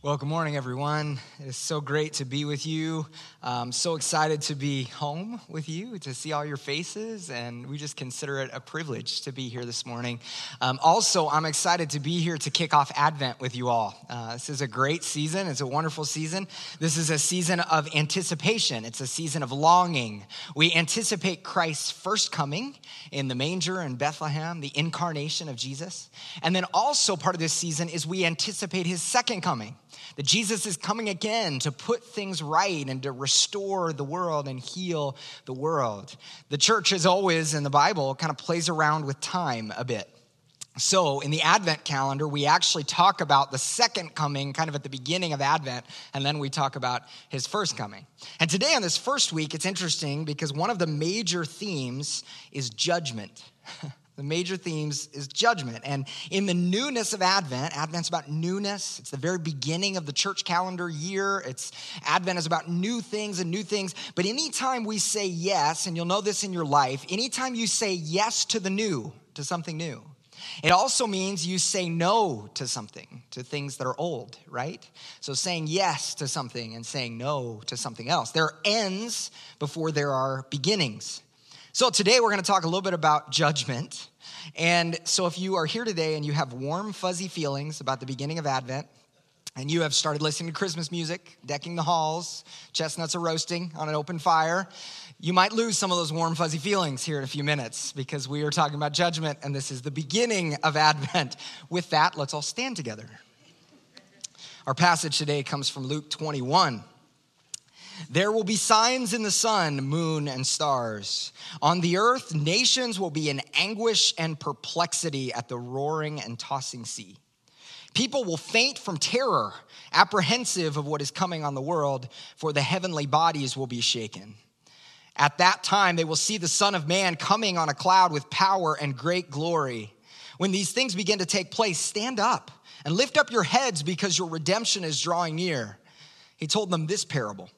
Well, good morning, everyone. It is so great to be with you. I'm so excited to be home with you, to see all your faces, and we just consider it a privilege to be here this morning. Also, I'm excited to be here to kick off Advent with you all. This is a great season. It's a wonderful season. This is a season of anticipation. It's a season of longing. We anticipate Christ's first coming in the manger in Bethlehem, the incarnation of Jesus. And then also part of this season is we anticipate his second coming. That Jesus is coming again to put things right and to restore the world and heal the world. The church, as always in the Bible, kind of plays around with time a bit. So in the Advent calendar, we actually talk about the second coming kind of at the beginning of Advent, and then we talk about his first coming. And today on this first week, it's interesting because one of the major themes is judgment. The major themes is judgment. And in the newness of Advent, Advent's about newness. It's the very beginning of the church calendar year. Advent is about new things and new things. But anytime we say yes, and you'll know this in your life, anytime you say yes to the new, to something new, it also means you say no to something, to things that are old, right? So saying yes to something and saying no to something else. There are ends before there are beginnings. So today we're going to talk a little bit about judgment. And so if you are here today and you have warm, fuzzy feelings about the beginning of Advent, and you have started listening to Christmas music, decking the halls, chestnuts are roasting on an open fire, you might lose some of those warm, fuzzy feelings here in a few minutes because we are talking about judgment, and this is the beginning of Advent. With that, let's all stand together. Our passage today comes from Luke 21. There will be signs in the sun, moon, and stars. On the earth, nations will be in anguish and perplexity at the roaring and tossing sea. People will faint from terror, apprehensive of what is coming on the world, for the heavenly bodies will be shaken. At that time, they will see the Son of Man coming on a cloud with power and great glory. When these things begin to take place, stand up and lift up your heads because your redemption is drawing near. He told them this parable.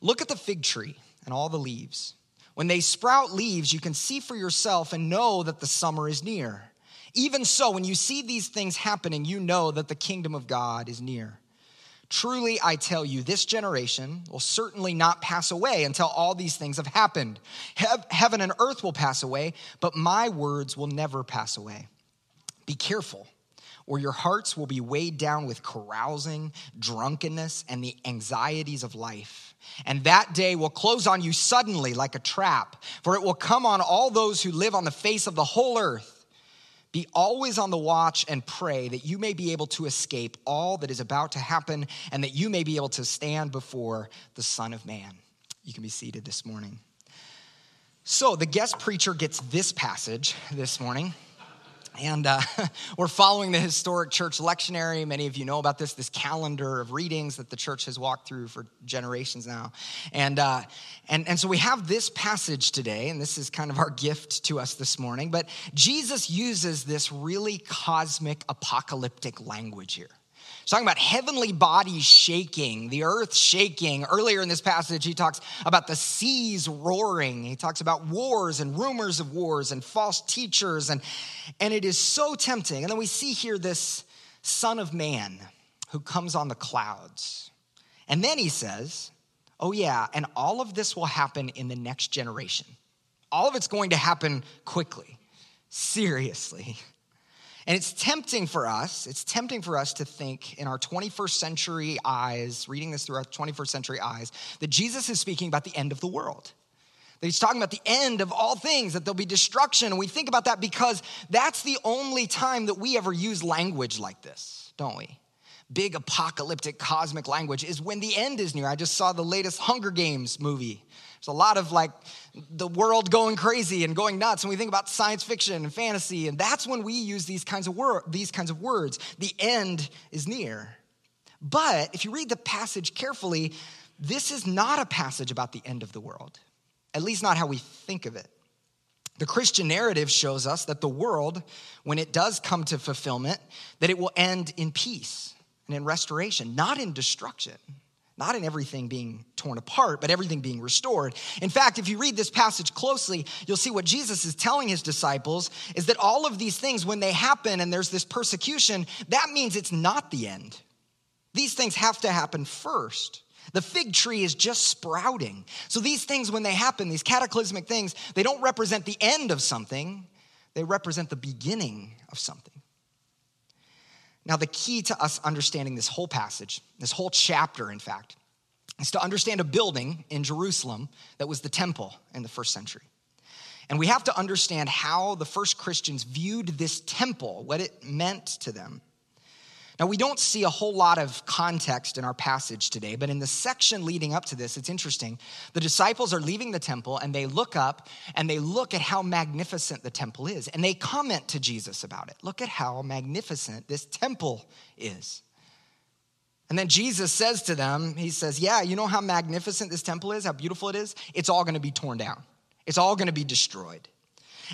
Look at the fig tree and all the leaves. When they sprout leaves, you can see for yourself and know that the summer is near. Even so, when you see these things happening, you know that the kingdom of God is near. Truly, I tell you, this generation will certainly not pass away until all these things have happened. Heaven and earth will pass away, but my words will never pass away. Be careful, or your hearts will be weighed down with carousing, drunkenness, and the anxieties of life. And that day will close on you suddenly like a trap, for it will come on all those who live on the face of the whole earth. Be always on the watch and pray that you may be able to escape all that is about to happen and that you may be able to stand before the Son of Man. You can be seated this morning. So the guest preacher gets this passage this morning. And we're following the historic church lectionary. Many of you know about this calendar of readings that the church has walked through for generations now. And so we have this passage today, and this is kind of our gift to us this morning. But Jesus uses this really cosmic apocalyptic language here. He's talking about heavenly bodies shaking, the earth shaking. Earlier in this passage, he talks about the seas roaring. He talks about wars and rumors of wars and false teachers. And it is so tempting. And then we see here this Son of Man who comes on the clouds. And then he says, oh yeah, and all of this will happen in the next generation. All of it's going to happen quickly, seriously. And it's tempting for us to think in our 21st century eyes, reading this through our 21st century eyes, that Jesus is speaking about the end of the world. That he's talking about the end of all things, that there'll be destruction. And we think about that because that's the only time that we ever use language like this, don't we? Big apocalyptic cosmic language is when the end is near. I just saw the latest Hunger Games movie. There's a lot of the world going crazy and going nuts. And we think about science fiction and fantasy. And that's when we use these kinds of words. The end is near. But if you read the passage carefully, this is not a passage about the end of the world. At least not how we think of it. The Christian narrative shows us that the world, when it does come to fulfillment, that it will end in peace and in restoration, not in destruction, not in everything being torn apart, but everything being restored. In fact, if you read this passage closely, you'll see what Jesus is telling his disciples is that all of these things, when they happen and there's this persecution, that means it's not the end. These things have to happen first. The fig tree is just sprouting. So these things, when they happen, these cataclysmic things, they don't represent the end of something. They represent the beginning of something. Now, the key to us understanding this whole passage, this whole chapter, in fact, is to understand a building in Jerusalem that was the temple in the first century. And we have to understand how the first Christians viewed this temple, what it meant to them. Now, we don't see a whole lot of context in our passage today, but in the section leading up to this, it's interesting. The disciples are leaving the temple, and they look up, and they look at how magnificent the temple is, and they comment to Jesus about it. Look at how magnificent this temple is. And then Jesus says to them, he says, yeah, you know how magnificent this temple is, how beautiful it is? It's all going to be torn down. It's all going to be destroyed.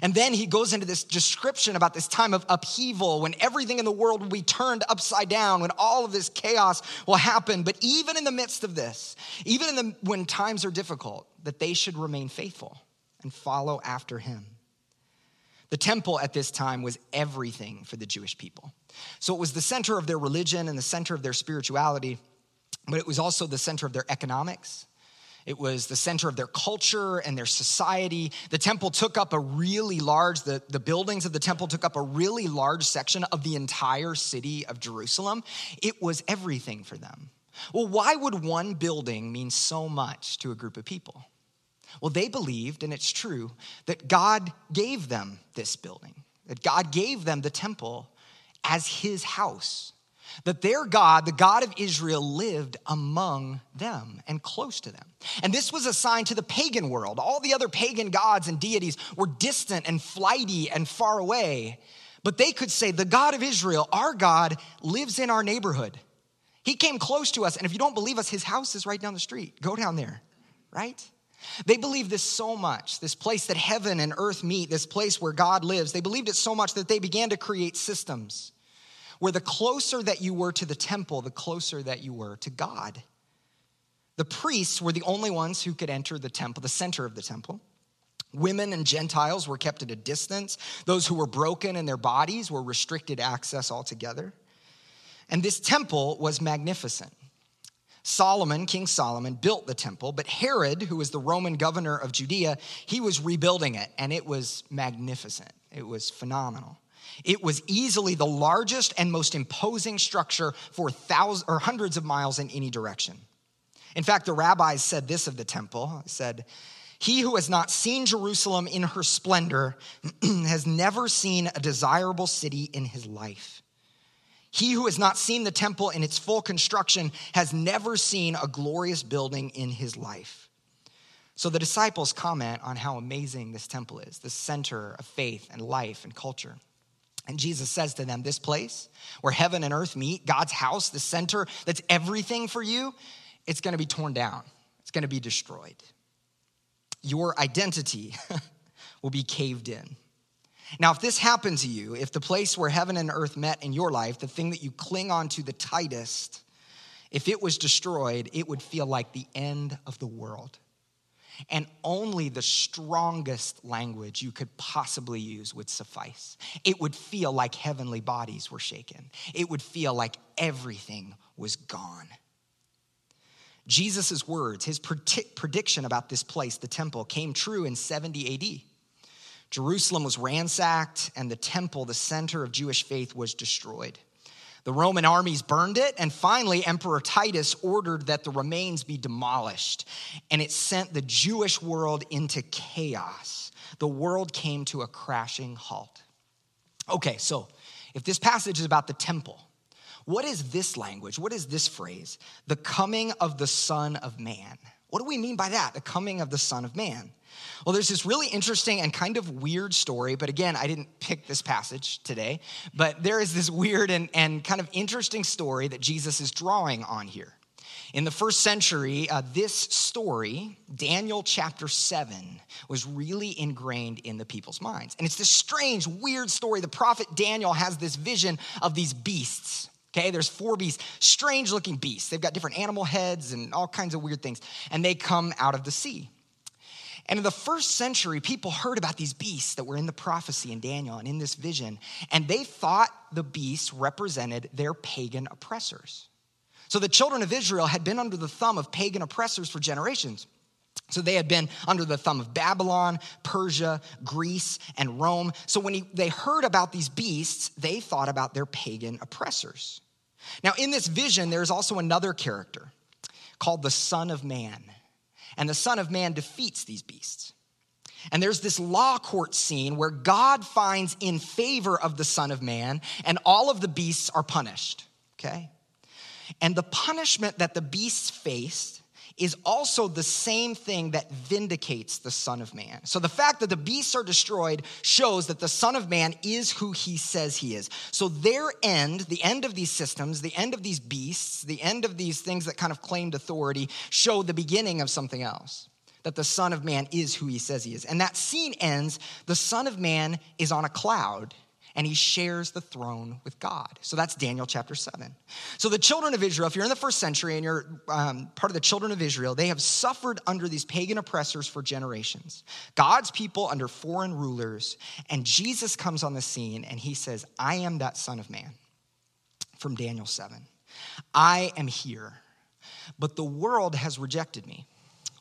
And then he goes into this description about this time of upheaval when everything in the world will be turned upside down, when all of this chaos will happen. But even in the midst of this, when times are difficult, that they should remain faithful and follow after him. The temple at this time was everything for the Jewish people. So it was the center of their religion and the center of their spirituality, but it was also the center of their economics. It was the center of their culture and their society. The temple took up a really large, the buildings of the temple took up a really large section of the entire city of Jerusalem. It was everything for them. Well, why would one building mean so much to a group of people? Well, they believed, and it's true, that God gave them this building, that God gave them the temple as his house, that their God, the God of Israel, lived among them and close to them. And this was a sign to the pagan world. All the other pagan gods and deities were distant and flighty and far away. But they could say, the God of Israel, our God, lives in our neighborhood. He came close to us. And if you don't believe us, his house is right down the street. Go down there, right? They believed this so much, this place that heaven and earth meet, this place where God lives. They believed it so much that they began to create systems where the closer that you were to the temple, the closer that you were to God. The priests were the only ones who could enter the temple, the center of the temple. Women and Gentiles were kept at a distance. Those who were broken in their bodies were restricted access altogether. And this temple was magnificent. Solomon, King Solomon, built the temple, but Herod, who was the Roman governor of Judea, he was rebuilding it, and it was magnificent. It was phenomenal. It was easily the largest and most imposing structure for thousands or hundreds of miles in any direction. In fact, the rabbis said this of the temple, said, he who has not seen Jerusalem in her splendor has never seen a desirable city in his life. He who has not seen the temple in its full construction has never seen a glorious building in his life. So the disciples comment on how amazing this temple is, the center of faith and life and culture. And Jesus says to them, this place where heaven and earth meet, God's house, the center that's everything for you, it's going to be torn down. It's going to be destroyed. Your identity will be caved in. Now, if this happened to you, if the place where heaven and earth met in your life, the thing that you cling on to the tightest, if it was destroyed, it would feel like the end of the world. And only the strongest language you could possibly use would suffice. It would feel like heavenly bodies were shaken. It would feel like everything was gone. Jesus' words, his prediction about this place, the temple, came true in 70 AD. Jerusalem was ransacked, and the temple, the center of Jewish faith, was destroyed. The Roman armies burned it, and finally, Emperor Titus ordered that the remains be demolished, and it sent the Jewish world into chaos. The world came to a crashing halt. Okay, so if this passage is about the temple, what is this language? What is this phrase? The coming of the Son of Man. What do we mean by that, the coming of the Son of Man? Well, there's this really interesting and kind of weird story, but again, I didn't pick this passage today, but there is this weird and kind of interesting story that Jesus is drawing on here. In the first century, this story, Daniel chapter 7, was really ingrained in the people's minds. And it's this strange, weird story. The prophet Daniel has this vision of these beasts. Okay, there's four beasts, strange-looking beasts. They've got different animal heads and all kinds of weird things, and they come out of the sea. And in the first century, people heard about these beasts that were in the prophecy in Daniel and in this vision, and they thought the beasts represented their pagan oppressors. So the children of Israel had been under the thumb of pagan oppressors for generations. So they had been under the thumb of Babylon, Persia, Greece, and Rome. So when they heard about these beasts, they thought about their pagan oppressors. Now in this vision, there's also another character called the Son of Man. And the Son of Man defeats these beasts. And there's this law court scene where God finds in favor of the Son of Man, and all of the beasts are punished, okay? And the punishment that the beasts faced is also the same thing that vindicates the Son of Man. So the fact that the beasts are destroyed shows that the Son of Man is who he says he is. So their end, the end of these systems, the end of these beasts, the end of these things that kind of claimed authority, show the beginning of something else, that the Son of Man is who he says he is. And that scene ends, the Son of Man is on a cloud, and he shares the throne with God. So that's Daniel chapter 7. So the children of Israel, if you're in the first century and you're part of the children of Israel, they have suffered under these pagan oppressors for generations. God's people under foreign rulers. And Jesus comes on the scene and he says, I am that Son of Man from Daniel 7. I am here, but the world has rejected me.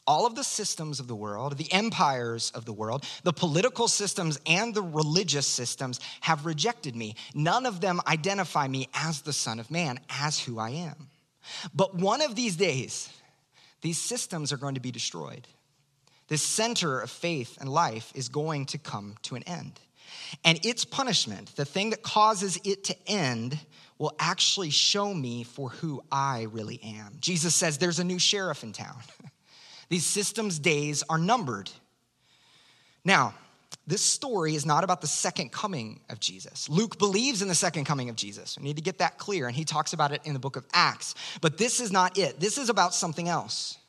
All of the systems of the world, the empires of the world, the political systems and the religious systems have rejected me. None of them identify me as the Son of Man, as who I am. But one of these days, these systems are going to be destroyed. This center of faith and life is going to come to an end. And its punishment, the thing that causes it to end, will actually show me for who I really am. Jesus says there's a new sheriff in town. These systems' days are numbered. Now, this story is not about the second coming of Jesus. Luke believes in the second coming of Jesus. We need to get that clear, and he talks about it in the book of Acts. But this is not it. This is about something else.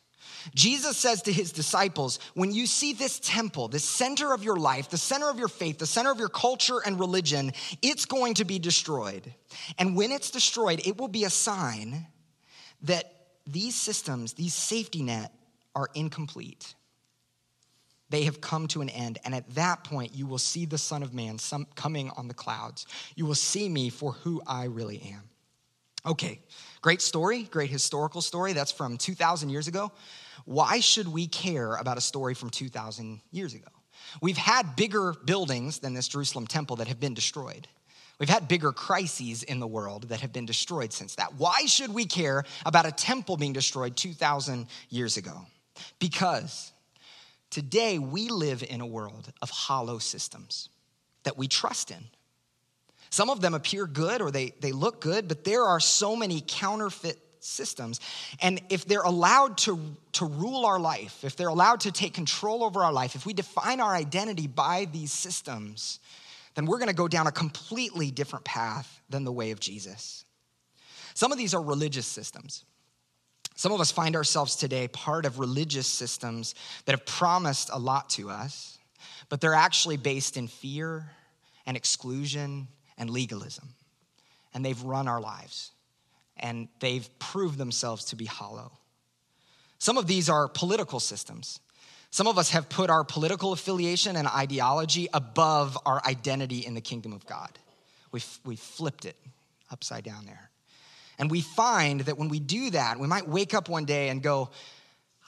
Jesus says to his disciples, when you see this temple, the center of your life, the center of your faith, the center of your culture and religion, it's going to be destroyed. And when it's destroyed, it will be a sign that these systems, these safety nets, are incomplete. They have come to an end. And at that point, you will see the Son of Man coming on the clouds. You will see me for who I really am. Okay, great story, great historical story. That's from 2,000 years ago. Why should we care about a story from 2,000 years ago? We've had bigger buildings than this Jerusalem temple that have been destroyed. We've had bigger crises in the world that have been destroyed since that. Why should we care about a temple being destroyed 2,000 years ago? Because today we live in a world of hollow systems that we trust in. Some of them appear good or they look good, but there are so many counterfeit systems. And if they're allowed to rule our life, if they're allowed to take control over our life, if we define our identity by these systems, then we're gonna go down a completely different path than the way of Jesus. Some of these are religious systems. Some of us find ourselves today part of religious systems that have promised a lot to us, but they're actually based in fear and exclusion and legalism. And they've run our lives, and they've proved themselves to be hollow. Some of these are political systems. Some of us have put our political affiliation and ideology above our identity in the kingdom of God. We've flipped it upside down there. And we find that when we do that, we might wake up one day and go,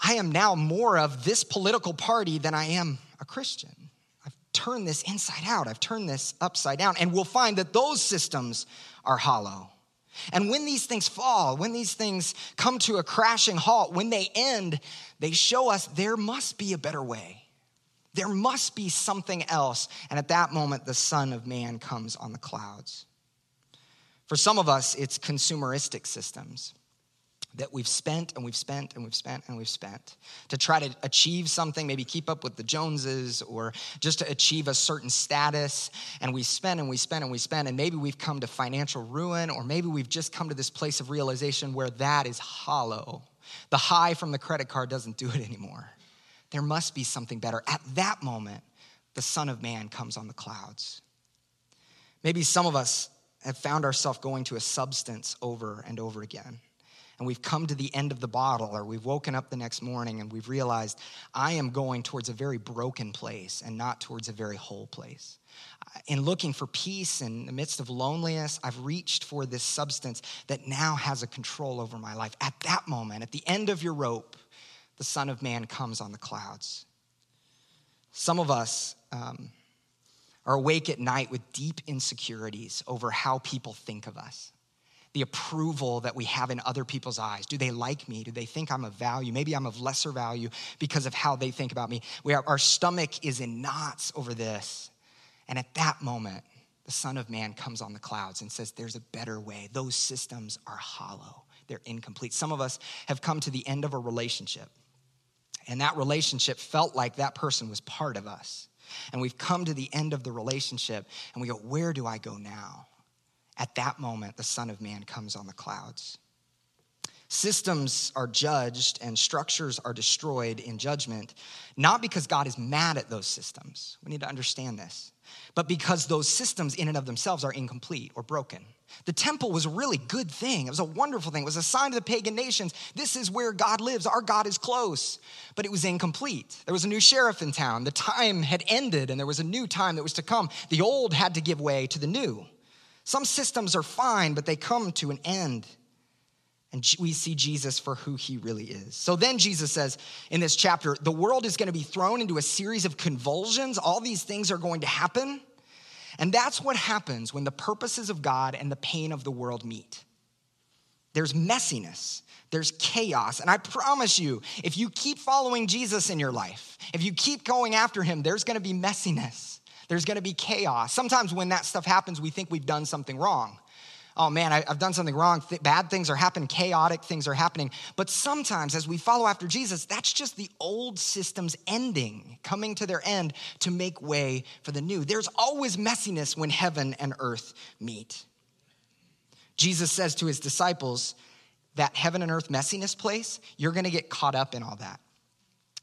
I am now more of this political party than I am a Christian. I've turned this inside out. I've turned this upside down. And we'll find that those systems are hollow. And when these things fall, when these things come to a crashing halt, when they end, they show us there must be a better way. There must be something else. And at that moment, the Son of Man comes on the clouds. For some of us, it's consumeristic systems that we've spent and we've spent and we've spent and we've spent to try to achieve something, maybe keep up with the Joneses or just to achieve a certain status. And we spend and we spend and we spend, and maybe we've come to financial ruin, or maybe we've just come to this place of realization where that is hollow. The high from the credit card doesn't do it anymore. There must be something better. At that moment, the Son of Man comes on the clouds. Maybe some of us have found ourselves going to a substance over and over again. and we've come to the end of the bottle, or we've woken up the next morning and we've realized I am going towards a very broken place and not towards a very whole place. In looking for peace in the midst of loneliness, I've reached for this substance that now has a control over my life. At that moment, at the end of your rope, the Son of Man comes on the clouds. Some of us are awake at night with deep insecurities over how people think of us, the approval that we have in other people's eyes. Do they like me? Do they think I'm of value? Maybe I'm of lesser value because of how they think about me. Our stomach is in knots over this. And at that moment, the Son of Man comes on the clouds and says, there's a better way. Those systems are hollow. They're incomplete. Some of us have come to the end of a relationship, and that relationship felt like that person was part of us. And we've come to the end of the relationship and we go, where do I go now? At that moment, the Son of Man comes on the clouds. Systems are judged and structures are destroyed in judgment, not because God is mad at those systems. We need to understand this. But because those systems in and of themselves are incomplete or broken. The temple was a really good thing. It was a wonderful thing. It was a sign to the pagan nations. This is where God lives. Our God is close. But it was incomplete. There was a new sheriff in town. The time had ended and there was a new time that was to come. The old had to give way to the new. Some systems are fine, but they come to an end. And we see Jesus for who he really is. So then Jesus says in this chapter, the world is going to be thrown into a series of convulsions. All these things are going to happen. And that's what happens when the purposes of God and the pain of the world meet. There's messiness. There's chaos. And I promise you, if you keep following Jesus in your life, if you keep going after him, there's going to be messiness. There's going to be chaos. Sometimes when that stuff happens, we think we've done something wrong. Oh man, I've done something wrong. Bad things are happening. Chaotic things are happening. But sometimes as we follow after Jesus, that's just the old systems ending, coming to their end to make way for the new. There's always messiness when heaven and earth meet. Jesus says to his disciples, that heaven and earth messiness place, you're going to get caught up in all that.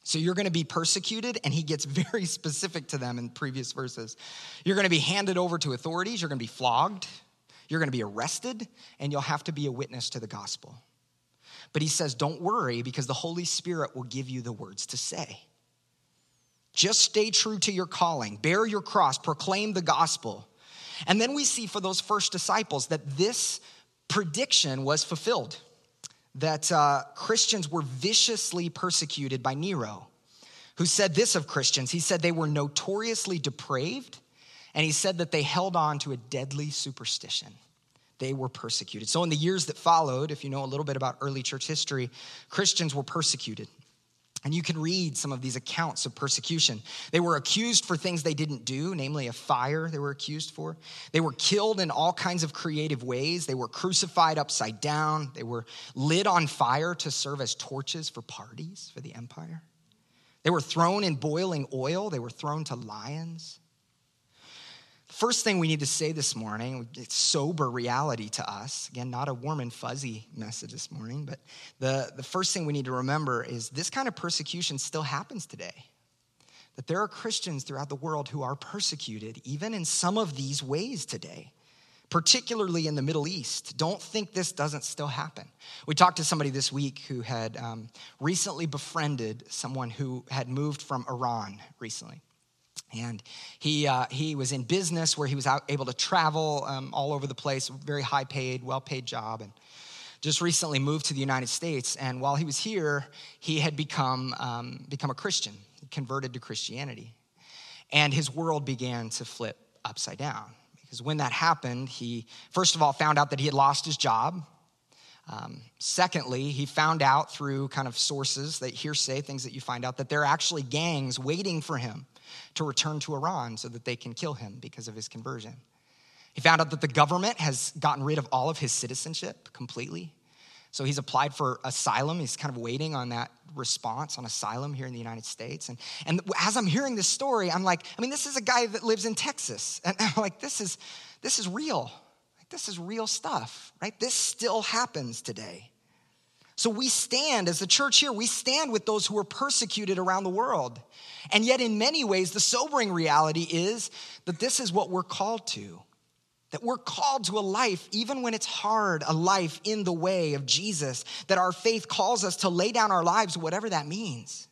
So you're going to be persecuted, and he gets very specific to them in previous verses. You're going to be handed over to authorities. You're going to be flogged. You're going to be arrested, and you'll have to be a witness to the gospel. But he says, don't worry, because the Holy Spirit will give you the words to say. Just stay true to your calling. Bear your cross. Proclaim the gospel. And then we see for those first disciples that this prediction was fulfilled, that Christians were viciously persecuted by Nero, who said this of Christians. He said they were notoriously depraved, and he said that they held on to a deadly superstition. They were persecuted. So in the years that followed, if you know a little bit about early church history, Christians were persecuted. And you can read some of these accounts of persecution. They were accused for things they didn't do, namely a fire they were accused for. They were killed in all kinds of creative ways. They were crucified upside down. They were lit on fire to serve as torches for parties for the empire. They were thrown in boiling oil. They were thrown to lions. First thing we need to say this morning, it's sober reality to us. Again, not a warm and fuzzy message this morning, but the first thing we need to remember is this kind of persecution still happens today. That there are Christians throughout the world who are persecuted, even in some of these ways today, particularly in the Middle East. Don't think this doesn't still happen. We talked to somebody this week who had recently befriended someone who had moved from Iran recently. And he was in business where he was able to travel all over the place, very high paid, well-paid job, and just recently moved to the United States. And while he was here, he had become a Christian, converted to Christianity. And his world began to flip upside down. Because when that happened, he, first of all, found out that he had lost his job. Secondly, he found out through kind of sources, that hearsay, things that you find out, that there are actually gangs waiting for him to return to Iran so that they can kill him because of his conversion. He found out that the government has gotten rid of all of his citizenship completely. So he's applied for asylum. He's kind of waiting on that response on asylum here in the United States. And as I'm hearing this story, I'm like, I mean, this is a guy that lives in Texas. And I'm like, this is real. This is real stuff, right? This still happens today. So we stand as the church here, we stand with those who are persecuted around the world. And yet in many ways, the sobering reality is that this is what we're called to. that we're called to a life, even when it's hard, a life in the way of Jesus, that our faith calls us to lay down our lives, whatever that means.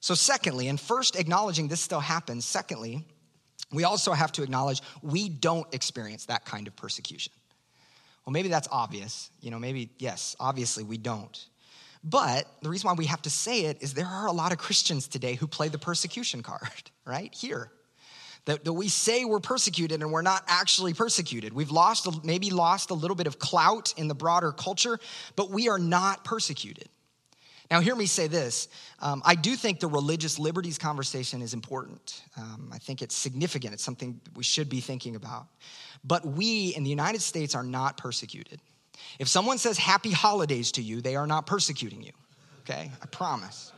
So secondly, and first acknowledging this still happens, secondly, we also have to acknowledge we don't experience that kind of persecution. Well, maybe that's obvious. Yes, obviously we don't. But the reason why we have to say it is there are a lot of Christians today who play the persecution card, right? Here. That we say we're persecuted and we're not actually persecuted. We've maybe lost a little bit of clout in the broader culture, but we are not persecuted. Now, hear me say this. I do think the religious liberties conversation is important. I think it's significant. It's something we should be thinking about. But we in the United States are not persecuted. If someone says happy holidays to you, they are not persecuting you, okay? I promise.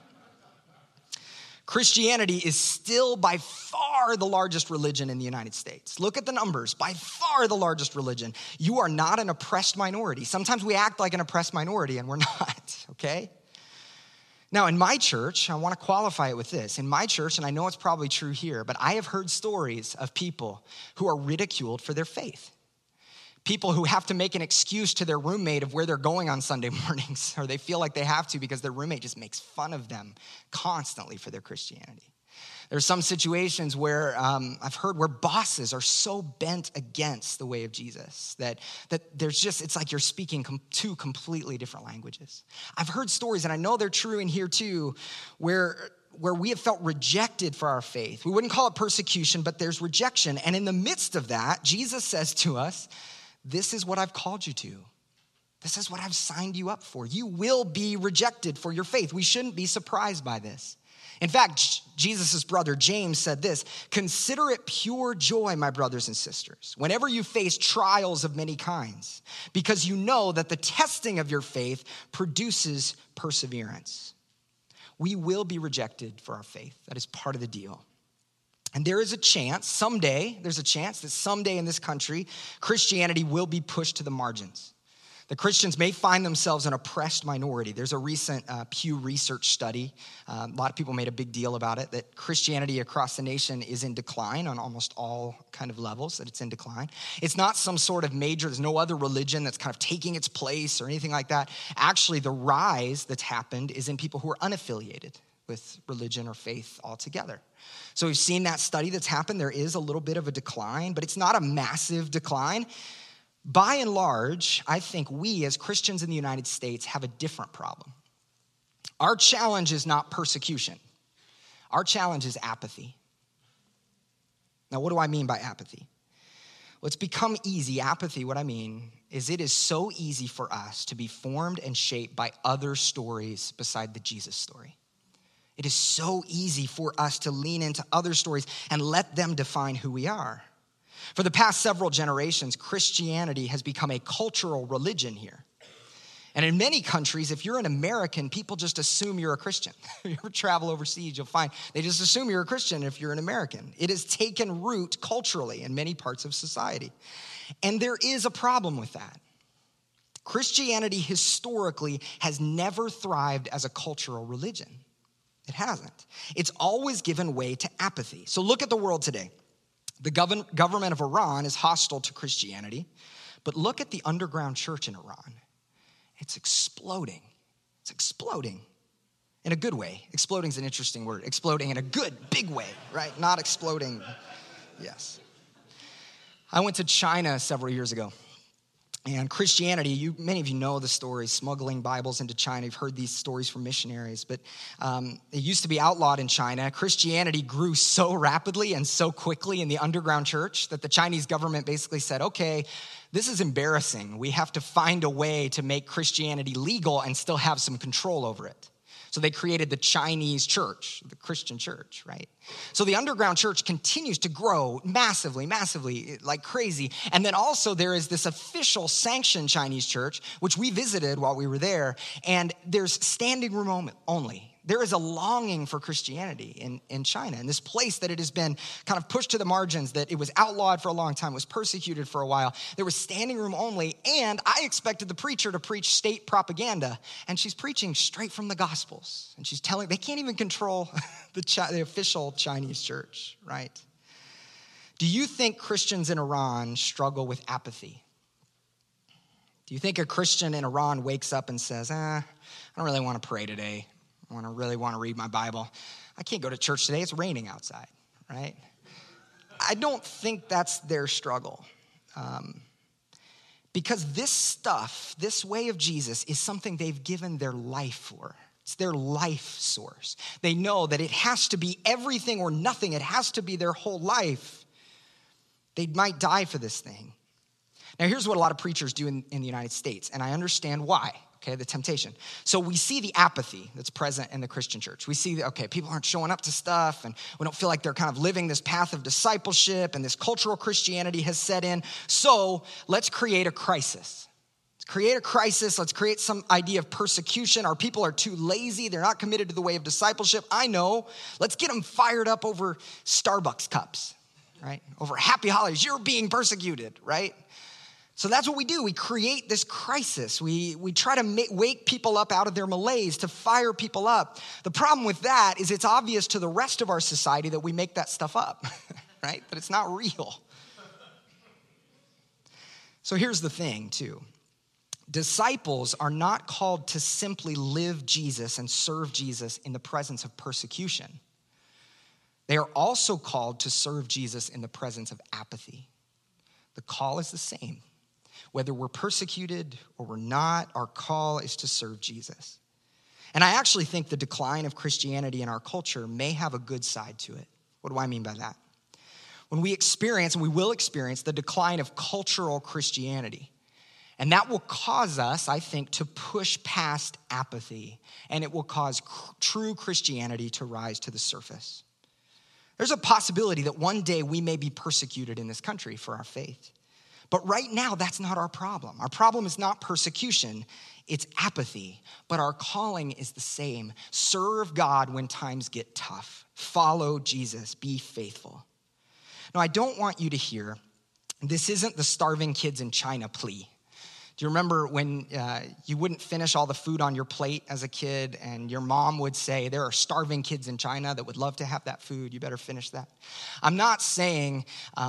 Christianity is still by far the largest religion in the United States. Look at the numbers, by far the largest religion. You are not an oppressed minority. Sometimes we act like an oppressed minority and we're not, okay? Now, in my church, I want to qualify it with this. In my church, and I know it's probably true here, but I have heard stories of people who are ridiculed for their faith. People who have to make an excuse to their roommate of where they're going on Sunday mornings, or they feel like they have to because their roommate just makes fun of them constantly for their Christianity. There's some situations where I've heard where bosses are so bent against the way of Jesus that there's just, it's like you're speaking two completely different languages. I've heard stories, and I know they're true in here too, where we have felt rejected for our faith. We wouldn't call it persecution, but there's rejection. And in the midst of that, Jesus says to us, "This is what I've called you to. This is what I've signed you up for. You will be rejected for your faith." We shouldn't be surprised by this. In fact, Jesus' brother James said this, "Consider it pure joy, my brothers and sisters, whenever you face trials of many kinds, because you know that the testing of your faith produces perseverance." We will be rejected for our faith. That is part of the deal. And there is a chance someday, in this country, Christianity will be pushed to the margins. The Christians may find themselves an oppressed minority. There's a recent Pew Research study. A lot of people made a big deal about it, that Christianity across the nation is in decline on almost all kind of levels, that it's in decline. It's not some sort of major, there's no other religion that's kind of taking its place or anything like that. Actually, the rise that's happened is in people who are unaffiliated with religion or faith altogether. So we've seen that study that's happened. There is a little bit of a decline, but it's not a massive decline. By and large, I think we as Christians in the United States have a different problem. Our challenge is not persecution. Our challenge is apathy. Now, what do I mean by apathy? Well, it's become easy. Apathy, what I mean is it is so easy for us to be formed and shaped by other stories beside the Jesus story. It is so easy for us to lean into other stories and let them define who we are. For the past several generations, Christianity has become a cultural religion here. And in many countries, if you're an American, people just assume you're a Christian. If you ever travel overseas, you'll find they just assume you're a Christian if you're an American. It has taken root culturally in many parts of society. And there is a problem with that. Christianity historically has never thrived as a cultural religion. It hasn't. It's always given way to apathy. So look at the world today. The government of Iran is hostile to Christianity, but look at the underground church in Iran. It's exploding. It's exploding in a good way. Exploding is an interesting word. Exploding in a good, big way, right? Not exploding. Yes. I went to China several years ago. And Christianity, many of you know the stories, smuggling Bibles into China. You've heard these stories from missionaries, but it used to be outlawed in China. Christianity grew so rapidly and so quickly in the underground church that the Chinese government basically said, okay, this is embarrassing. We have to find a way to make Christianity legal and still have some control over it. So they created the Chinese church, the Christian church, right? So the underground church continues to grow massively, like crazy. And then also there is this official sanctioned Chinese church, which we visited while we were there. And there's standing room only. There is a longing for Christianity in China. And this place that it has been kind of pushed to the margins, that it was outlawed for a long time, was persecuted for a while. There was standing room only. And I expected the preacher to preach state propaganda. And she's preaching straight from the Gospels. And she's telling, they can't even control the official Chinese church, right? Do you think Christians in Iran struggle with apathy? Do you think a Christian in Iran wakes up and says, I don't really want to pray today. I really want to read my Bible. I can't go to church today. It's raining outside, right? I don't think that's their struggle. Because this stuff, this way of Jesus, is something they've given their life for. It's their life source. They know that it has to be everything or nothing. It has to be their whole life. They might die for this thing. Now, here's what a lot of preachers do in the United States, and I understand why, okay, the temptation. So we see the apathy that's present in the Christian church. We see, people aren't showing up to stuff, and we don't feel like they're kind of living this path of discipleship, and this cultural Christianity has set in. So let's create a crisis. Let's create some idea of persecution. Our people are too lazy. They're not committed to the way of discipleship. I know. Let's get them fired up over Starbucks cups, right? Over happy holidays. You're being persecuted, right? So that's what we do. We create this crisis. We try to wake people up out of their malaise, to fire people up. The problem with that is it's obvious to the rest of our society that we make that stuff up, right? That it's not real. So here's the thing, too. Disciples are not called to simply live Jesus and serve Jesus in the presence of persecution. They are also called to serve Jesus in the presence of apathy. The call is the same. Whether we're persecuted or we're not, our call is to serve Jesus. And I actually think the decline of Christianity in our culture may have a good side to it. What do I mean by that? When we experience, and we will experience, the decline of cultural Christianity, and that will cause us, I think, to push past apathy, and it will cause true Christianity to rise to the surface. There's a possibility that one day we may be persecuted in this country for our faith. But right now, that's not our problem. Our problem is not persecution, it's apathy. But our calling is the same. Serve God when times get tough. Follow Jesus. Be faithful. Now, I don't want you to hear, this isn't the starving kids in China plea. Do you remember when you wouldn't finish all the food on your plate as a kid and your mom would say, there are starving kids in China that would love to have that food. You better finish that. I'm not saying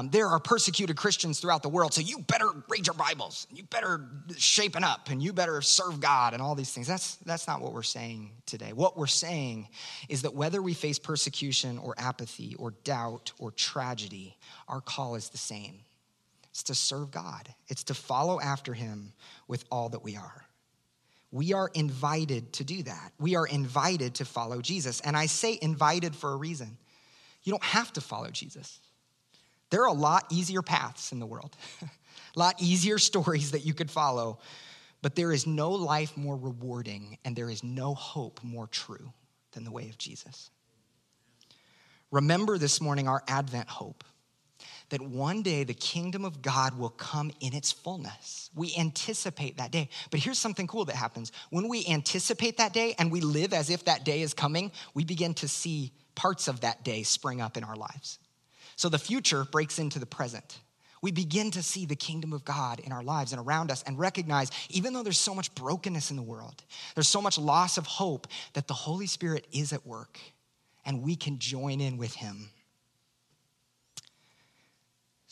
there are persecuted Christians throughout the world, so you better read your Bibles. You better shapen up and you better serve God and all these things. That's not what we're saying today. What we're saying is that whether we face persecution or apathy or doubt or tragedy, our call is the same. It's to serve God. It's to follow after him with all that we are. We are invited to do that. We are invited to follow Jesus. And I say invited for a reason. You don't have to follow Jesus. There are a lot easier paths in the world, a lot easier stories that you could follow, but there is no life more rewarding and there is no hope more true than the way of Jesus. Remember this morning our Advent hope, that one day the kingdom of God will come in its fullness. We anticipate that day. But here's something cool that happens. When we anticipate that day and we live as if that day is coming, we begin to see parts of that day spring up in our lives. So the future breaks into the present. We begin to see the kingdom of God in our lives and around us and recognize, even though there's so much brokenness in the world, there's so much loss of hope, that the Holy Spirit is at work and we can join in with him.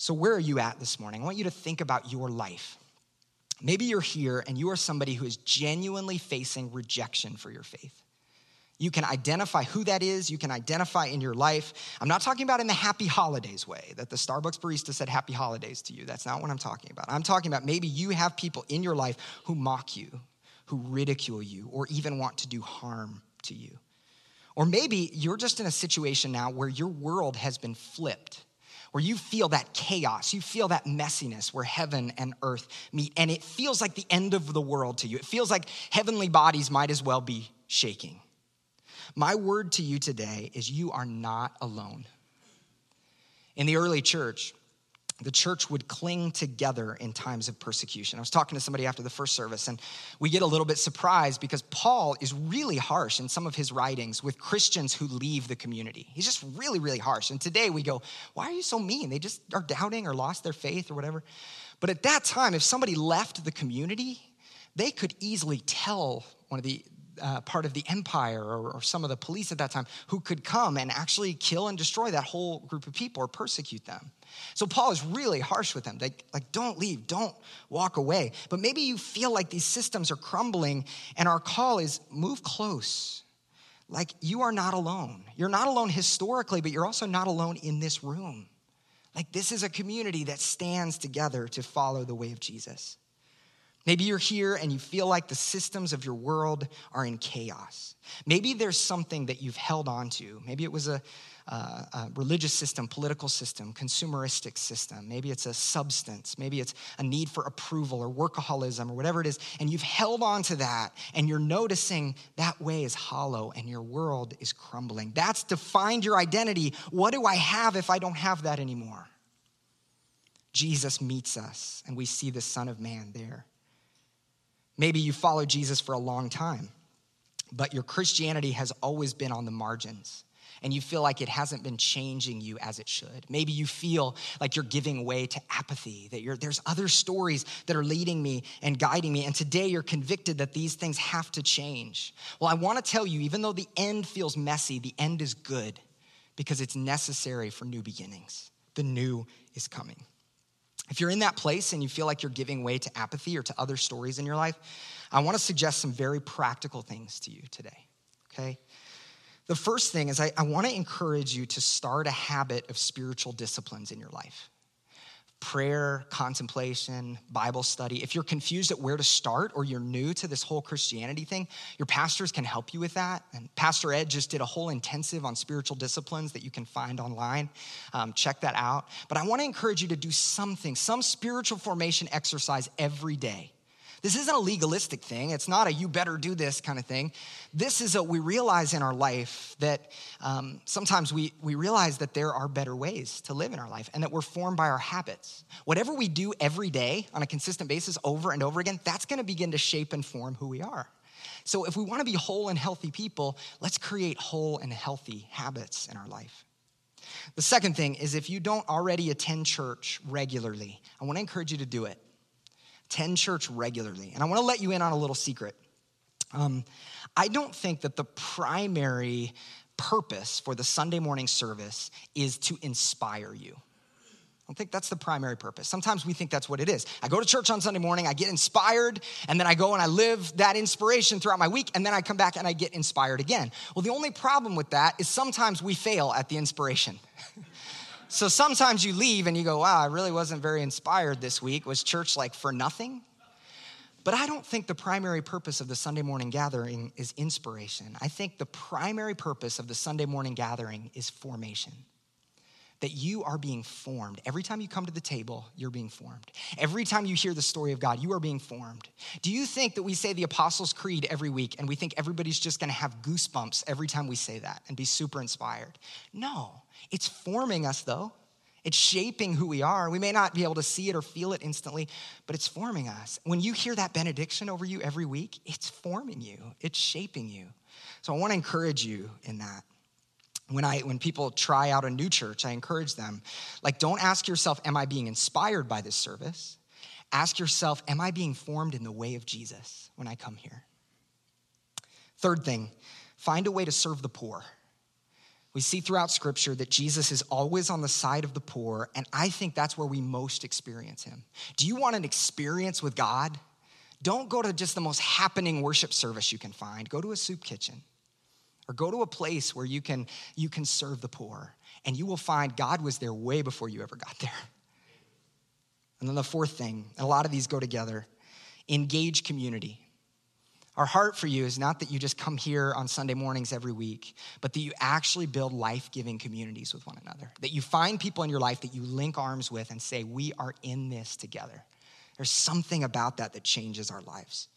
So where are you at this morning? I want you to think about your life. Maybe you're here and you are somebody who is genuinely facing rejection for your faith. You can identify who that is. You can identify in your life. I'm not talking about in the happy holidays way, that the Starbucks barista said happy holidays to you. That's not what I'm talking about. I'm talking about maybe you have people in your life who mock you, who ridicule you, or even want to do harm to you. Or maybe you're just in a situation now where your world has been flipped, where you feel that chaos, you feel that messiness where heaven and earth meet, and it feels like the end of the world to you. It feels like heavenly bodies might as well be shaking. My word to you today is you are not alone. In the early church, the church would cling together in times of persecution. I was talking to somebody after the first service, and we get a little bit surprised because Paul is really harsh in some of his writings with Christians who leave the community. He's just really, really harsh. And today we go, why are you so mean? They just are doubting or lost their faith or whatever. But at that time, if somebody left the community, they could easily tell one of the part of the empire or some of the police at that time who could come and actually kill and destroy that whole group of people or persecute them. So Paul is really harsh with them. Like, don't leave, don't walk away. But maybe you feel like these systems are crumbling, and our call is move close. Like, you are not alone. You're not alone historically, but you're also not alone in this room. Like, this is a community that stands together to follow the way of Jesus. Maybe you're here and you feel like the systems of your world are in chaos. Maybe there's something that you've held on to. Maybe it was a religious system, political system, consumeristic system. Maybe it's a substance. Maybe it's a need for approval or workaholism or whatever it is. And you've held on to that, and you're noticing that way is hollow and your world is crumbling. That's defined your identity. What do I have if I don't have that anymore? Jesus meets us, and we see the Son of Man there. Maybe you followed Jesus for a long time, but your Christianity has always been on the margins, and you feel like it hasn't been changing you as it should. Maybe you feel like you're giving way to apathy, that there's other stories that are leading me and guiding me, and today you're convicted that these things have to change. Well, I want to tell you, even though the end feels messy, the end is good because it's necessary for new beginnings. The new is coming. If you're in that place and you feel like you're giving way to apathy or to other stories in your life, I want to suggest some very practical things to you today, okay? The first thing is I want to encourage you to start a habit of spiritual disciplines in your life. Prayer, contemplation, Bible study. If you're confused at where to start or you're new to this whole Christianity thing, your pastors can help you with that. And Pastor Ed just did a whole intensive on spiritual disciplines that you can find online. Check that out. But I want to encourage you to do something, some spiritual formation exercise every day. This isn't a legalistic thing. It's not a you better do this kind of thing. This is we realize in our life that sometimes we realize that there are better ways to live in our life and that we're formed by our habits. Whatever we do every day on a consistent basis over and over again, that's gonna begin to shape and form who we are. So if we wanna be whole and healthy people, let's create whole and healthy habits in our life. The second thing is if you don't already attend church regularly, I wanna encourage you to do it. Attend church regularly. And I want to let you in on a little secret. I don't think that the primary purpose for the Sunday morning service is to inspire you. I don't think that's the primary purpose. Sometimes we think that's what it is. I go to church on Sunday morning, I get inspired, and then I go and I live that inspiration throughout my week, and then I come back and I get inspired again. Well, the only problem with that is sometimes we fail at the inspiration. So sometimes you leave and you go, wow, I really wasn't very inspired this week. Was church like for nothing? But I don't think the primary purpose of the Sunday morning gathering is inspiration. I think the primary purpose of the Sunday morning gathering is formation. That you are being formed. Every time you come to the table, you're being formed. Every time you hear the story of God, you are being formed. Do you think that we say the Apostles' Creed every week and we think everybody's just gonna have goosebumps every time we say that and be super inspired? No, it's forming us though. It's shaping who we are. We may not be able to see it or feel it instantly, but it's forming us. When you hear that benediction over you every week, it's forming you, it's shaping you. So I wanna encourage you in that. When people try out a new church, I encourage them, like, don't ask yourself, am I being inspired by this service? Ask yourself, am I being formed in the way of Jesus when I come here? Third thing, find a way to serve the poor. We see throughout Scripture that Jesus is always on the side of the poor, and I think that's where we most experience him. Do you want an experience with God? Don't go to just the most happening worship service you can find. Go to a soup kitchen. Or go to a place where you can serve the poor, and you will find God was there way before you ever got there. And then the fourth thing, and a lot of these go together, engage community. Our heart for you is not that you just come here on Sunday mornings every week, but that you actually build life-giving communities with one another, that you find people in your life that you link arms with and say, we are in this together. There's something about that changes our lives.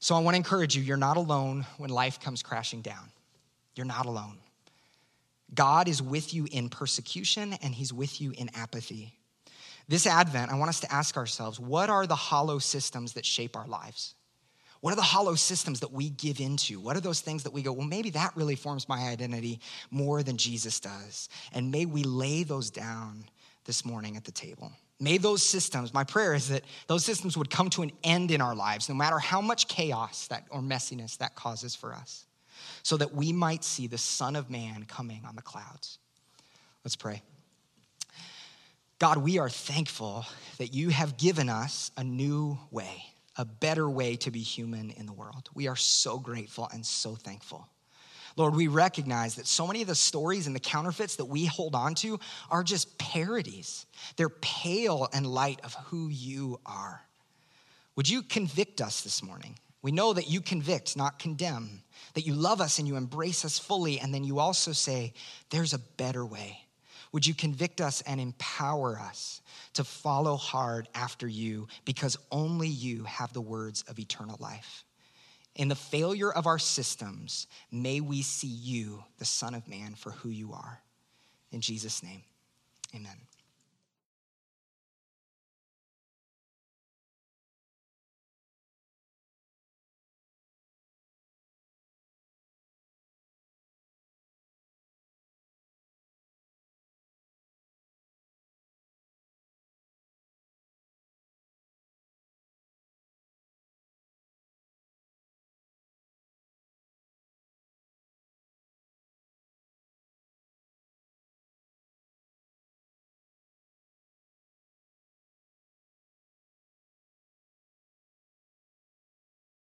So I want to encourage you, you're not alone when life comes crashing down. You're not alone. God is with you in persecution, and he's with you in apathy. This Advent, I want us to ask ourselves, what are the hollow systems that shape our lives? What are the hollow systems that we give into? What are those things that we go, well, maybe that really forms my identity more than Jesus does? And may we lay those down this morning at the table. May those systems, my prayer is that those systems would come to an end in our lives, no matter how much chaos that or messiness that causes for us, so that we might see the Son of Man coming on the clouds. Let's pray. God, we are thankful that you have given us a new way, a better way to be human in the world. We are so grateful and so thankful. Lord, we recognize that so many of the stories and the counterfeits that we hold on to are just parodies. They're pale in light of who you are. Would you convict us this morning? We know that you convict, not condemn, that you love us and you embrace us fully, and then you also say, there's a better way. Would you convict us and empower us to follow hard after you, because only you have the words of eternal life. In the failure of our systems, may we see you, the Son of Man, for who you are. In Jesus' name, amen.